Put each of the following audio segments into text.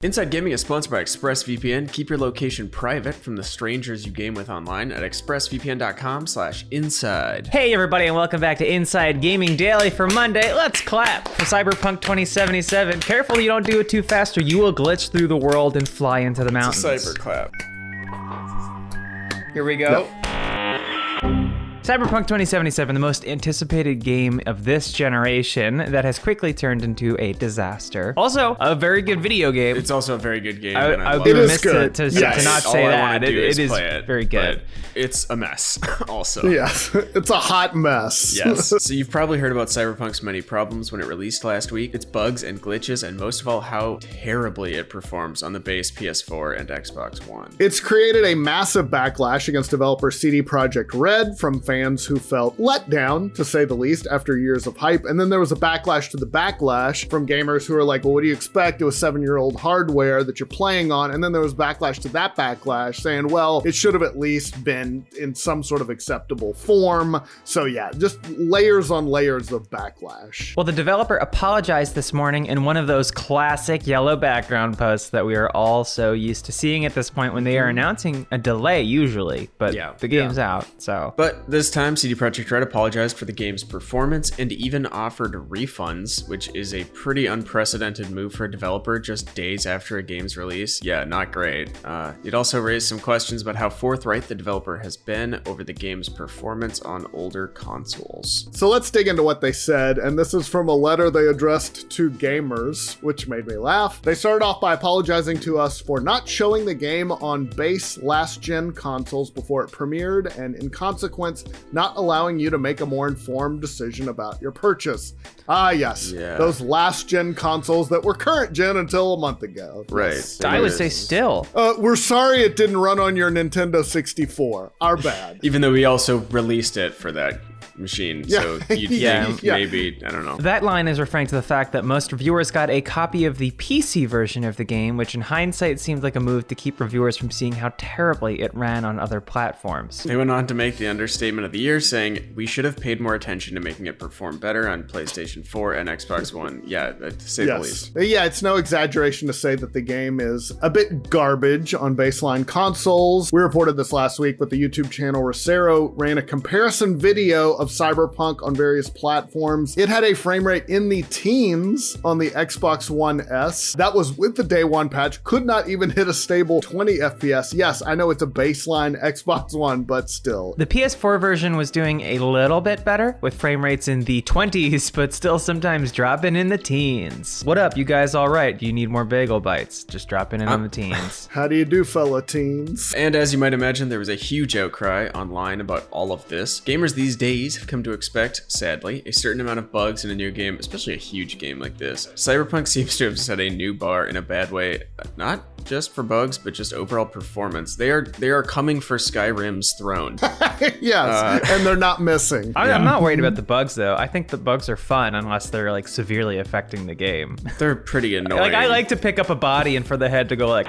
Inside Gaming is sponsored by ExpressVPN. Keep your location private from the strangers you game with online at expressvpn.com/inside. Hey everybody, and welcome back to Inside Gaming Daily for Monday. Let's clap for Cyberpunk 2077. Careful you don't do it too fast or you will glitch through the world and fly into the mountains. It's a cyber clap. Here we go. Nope. Cyberpunk 2077, the most anticipated game of this generation that has quickly turned into a disaster. Also, a very good video game. It's also a very good game. I would be remiss to not say that. It is very good. It's a mess also. Yes, it's a hot mess. Yes. So you've probably heard about Cyberpunk's many problems when it released last week. Its bugs and glitches, and most of all, how terribly it performs on the base PS4 and Xbox One. It's created a massive backlash against developer CD Projekt Red from fans who felt let down, to say the least, after years of hype. And then there was a backlash to the backlash from gamers who were like, well, what do you expect? It was 7-year-old hardware that you're playing on. And then there was backlash to that backlash saying, well, it should have at least been in some sort of acceptable form. So yeah, just layers on layers of backlash. Well, the developer apologized this morning in one of those classic yellow background posts that we are all so used to seeing at this point when they are announcing a delay usually, but the game's out, so. But this time, CD Projekt Red apologized for the game's performance and even offered refunds, which is a pretty unprecedented move for a developer just days after a game's release. Yeah, not great. It also raised some questions about how forthright the developer has been over the game's performance on older consoles. So let's dig into what they said, and this is from a letter they addressed to gamers, which made me laugh. They started off by apologizing to us for not showing the game on base last-gen consoles before it premiered, and in consequence, not allowing you to make a more informed decision about your purchase. Ah, yes. Yeah. Those last-gen consoles that were current-gen until a month ago. Right. Yes. I would say still. We're sorry it didn't run on your Nintendo 64. Our bad. Even though we also released it for that machine, so you'd think maybe, I don't know. That line is referring to the fact that most reviewers got a copy of the PC version of the game, which in hindsight seemed like a move to keep reviewers from seeing how terribly it ran on other platforms. They went on to make the understatement of the year, saying, we should have paid more attention to making it perform better on PlayStation 4 and Xbox One. Yeah, to say the least. Yeah, it's no exaggeration to say that the game is a bit garbage on baseline consoles. We reported this last week, but the YouTube channel Rosero ran a comparison video of Cyberpunk on various platforms. It had a frame rate in the teens on the Xbox One S. That was with the day one patch. Could not even hit a stable 20 FPS. Yes, I know it's a baseline Xbox One, but still. The PS4 version was doing a little bit better with frame rates in the 20s, but still sometimes dropping in the teens. What up, you guys all right? You need more bagel bites. Just dropping in on the teens. How do you do, fellow teens? And as you might imagine, there was a huge outcry online about all of this. Gamers these days have come to expect, sadly, a certain amount of bugs in a new game, especially a huge game like this. Cyberpunk seems to have set a new bar in a bad way, not just for bugs, but just overall performance. They are coming for Skyrim's throne. And they're not missing. I'm not worried about the bugs, though. I think the bugs are fun, unless they're like severely affecting the game. They're pretty annoying. Like, I like to pick up a body and for the head to go like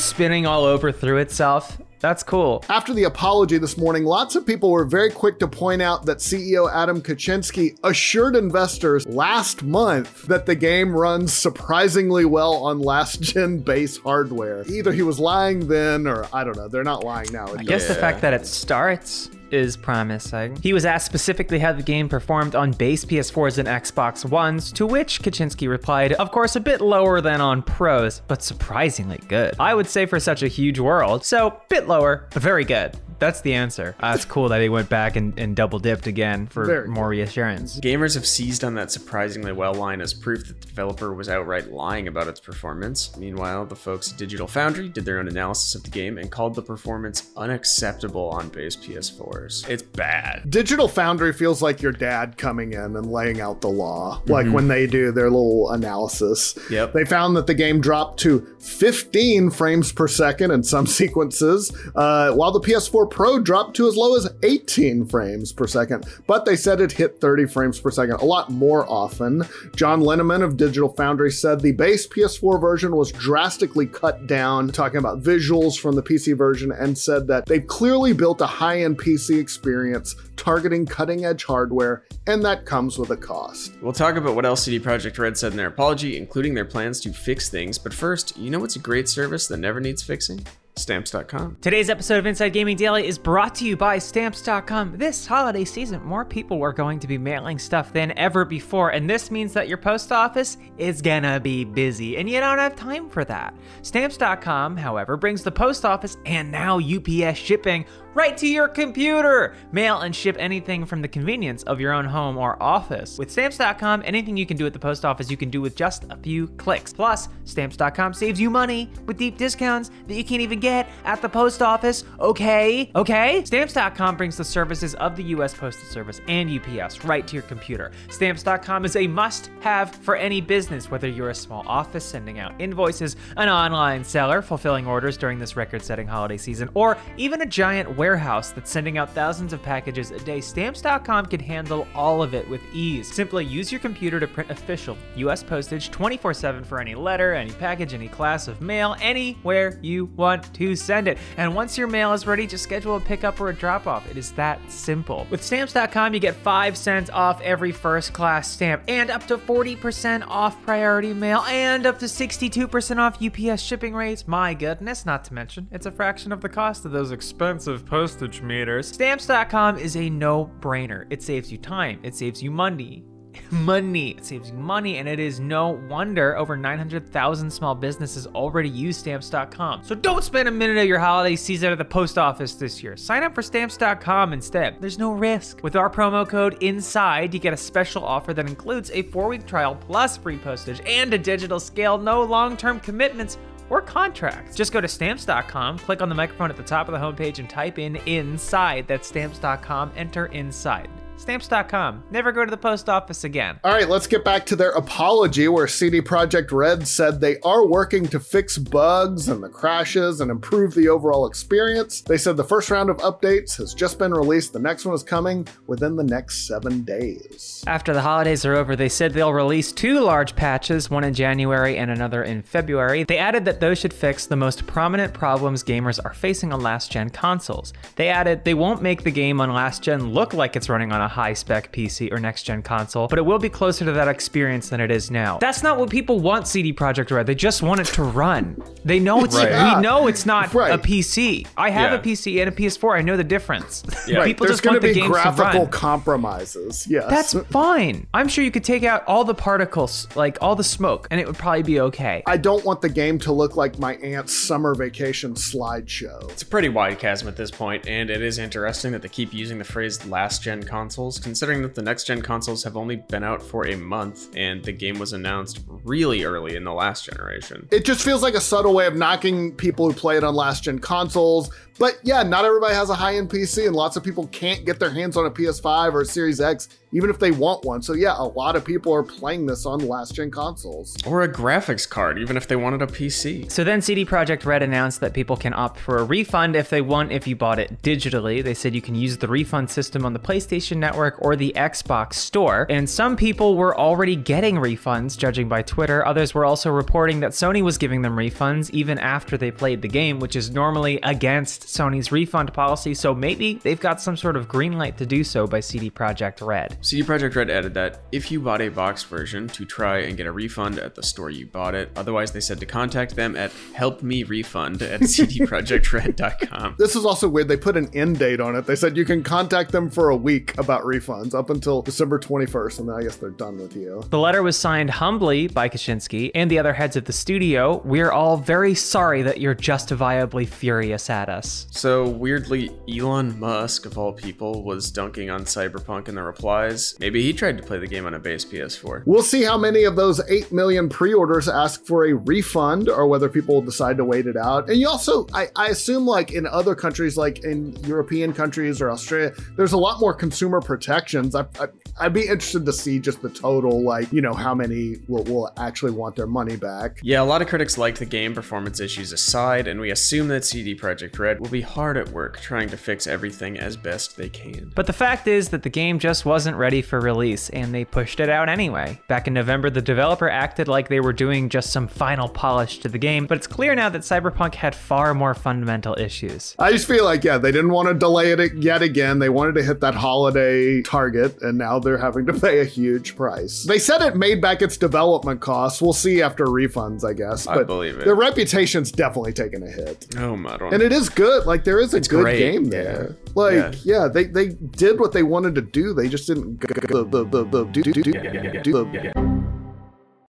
spinning all over through itself. That's cool. After the apology this morning, lots of people were very quick to point out that CEO Adam Kaczyński assured investors last month that the game runs surprisingly well on last-gen base hardware. Either he was lying then, or I don't know. They're not lying now. I guess the fact that it starts is promising. He was asked specifically how the game performed on base PS4s and Xbox Ones, to which Kaczynski replied, of course, a bit lower than on pros, but surprisingly good. I would say for such a huge world, so bit lower, but very good. That's the answer. It's cool that he went back and double dipped again for more reassurance. Gamers have seized on that surprisingly well line as proof that the developer was outright lying about its performance. Meanwhile, the folks at Digital Foundry did their own analysis of the game and called the performance unacceptable on base PS4s. It's bad. Digital Foundry feels like your dad coming in and laying out the law. Mm-hmm. Like when they do their little analysis. Yep. They found that the game dropped to 15 frames per second in some sequences, while the PS4 Pro dropped to as low as 18 frames per second, but they said it hit 30 frames per second a lot more often. John Linneman of Digital Foundry said the base PS4 version was drastically cut down, talking about visuals from the PC version, and said that they've clearly built a high-end PC experience targeting cutting-edge hardware, and that comes with a cost. We'll talk about what else CD Projekt Red said in their apology, including their plans to fix things. But first, you know what's a great service that never needs fixing? Stamps.com. Today's episode of Inside Gaming Daily is brought to you by Stamps.com. This holiday season, more people are going to be mailing stuff than ever before, and this means that your post office is gonna be busy, and you don't have time for that. Stamps.com, however, brings the post office and now UPS shipping right to your computer. Mail and ship anything from the convenience of your own home or office. With Stamps.com, anything you can do at the post office, you can do with just a few clicks. Plus, Stamps.com saves you money with deep discounts that you can't even get at the post office. Okay? Stamps.com brings the services of the U.S. Postal Service and UPS right to your computer. Stamps.com is a must-have for any business, whether you're a small office sending out invoices, an online seller fulfilling orders during this record-setting holiday season, or even a giant warehouse that's sending out thousands of packages a day. Stamps.com can handle all of it with ease. Simply use your computer to print official U.S. postage 24/7 for any letter, any package, any class of mail, anywhere you want to send it. And once your mail is ready, just schedule a pickup or a drop-off. It is that simple. With Stamps.com, you get 5 cents off every first-class stamp, and up to 40% off priority mail, and up to 62% off UPS shipping rates. My goodness, not to mention, it's a fraction of the cost of those expensive postage meters. Stamps.com is a no-brainer. It saves you time. It saves you money. It saves you money, and it is no wonder over 900,000 small businesses already use Stamps.com. So don't spend a minute of your holiday season at the post office this year. Sign up for Stamps.com instead. There's no risk. With our promo code INSIDE, you get a special offer that includes a 4-week trial plus free postage and a digital scale. No long-term commitments or contracts. Just go to Stamps.com, click on the microphone at the top of the homepage, and type in INSIDE. That's Stamps.com. Enter INSIDE. Stamps.com. Never go to the post office again. All right, let's get back to their apology, where CD Projekt Red said they are working to fix bugs and the crashes and improve the overall experience. They said the first round of updates has just been released. The next one is coming within the next 7 days. After the holidays are over, they said they'll release 2 large patches, one in January and another in February. They added that those should fix the most prominent problems gamers are facing on last-gen consoles. They added they won't make the game on last-gen look like it's running on a high-spec PC or next-gen console, but it will be closer to that experience than it is now. That's not what people want, CD Projekt Red. They just want it to run. They know it's we know it's not a PC. I have a PC and a PS4. I know the difference. Yeah. Right. People just want the games to run. There's going to be graphical compromises. Yes. That's fine. I'm sure you could take out all the particles, like all the smoke, and it would probably be okay. I don't want the game to look like my aunt's summer vacation slideshow. It's a pretty wide chasm at this point, and it is interesting that they keep using the phrase last-gen consoles, considering that the next-gen consoles have only been out for a month and the game was announced really early in the last generation. It just feels like a subtle way of knocking people who play it on last-gen consoles. But yeah, not everybody has a high-end PC, and lots of people can't get their hands on a PS5 or a Series X, even if they want one. So yeah, a lot of people are playing this on last-gen consoles. Or a graphics card, even if they wanted a PC. So then CD Projekt Red announced that people can opt for a refund if they want, if you bought it digitally. They said you can use the refund system on the PlayStation Network or the Xbox Store. And some people were already getting refunds, judging by Twitter. Others were also reporting that Sony was giving them refunds even after they played the game, which is normally against Sony's refund policy, so maybe they've got some sort of green light to do so by CD Projekt Red. CD Projekt Red added that if you bought a boxed version, to try and get a refund at the store you bought it. Otherwise, they said to contact them at helpmerefund@cdprojectred.com. This is also weird. They put an end date on it. They said you can contact them for a week about refunds up until December 21st, and I guess they're done with you. The letter was signed humbly by Kaczynski and the other heads of the studio. We're all very sorry that you're justifiably furious at us. So weirdly, Elon Musk, of all people, was dunking on Cyberpunk in the replies. Maybe he tried to play the game on a base PS4. We'll see how many of those 8 million pre-orders ask for a refund, or whether people decide to wait it out. And you also, I assume, like in other countries, like in European countries or Australia, there's a lot more consumer protections. I'd be interested to see just the total, like, you know, how many will actually want their money back. Yeah, a lot of critics like the game, performance issues aside, and we assume that CD Projekt Red will be hard at work trying to fix everything as best they can. But the fact is that the game just wasn't ready for release, and they pushed it out anyway. Back in November, the developer acted like they were doing just some final polish to the game, but it's clear now that Cyberpunk had far more fundamental issues. I just feel like, yeah, they didn't want to delay it yet again. They wanted to hit that holiday target, and now they're having to pay a huge price. They said it made back its development costs. We'll see after refunds, I guess. But I believe it. Their reputation's definitely taken a hit. Oh my God. And it is good. Like, there is a good game there. Like, yeah, they did what they wanted to do. They just didn't do.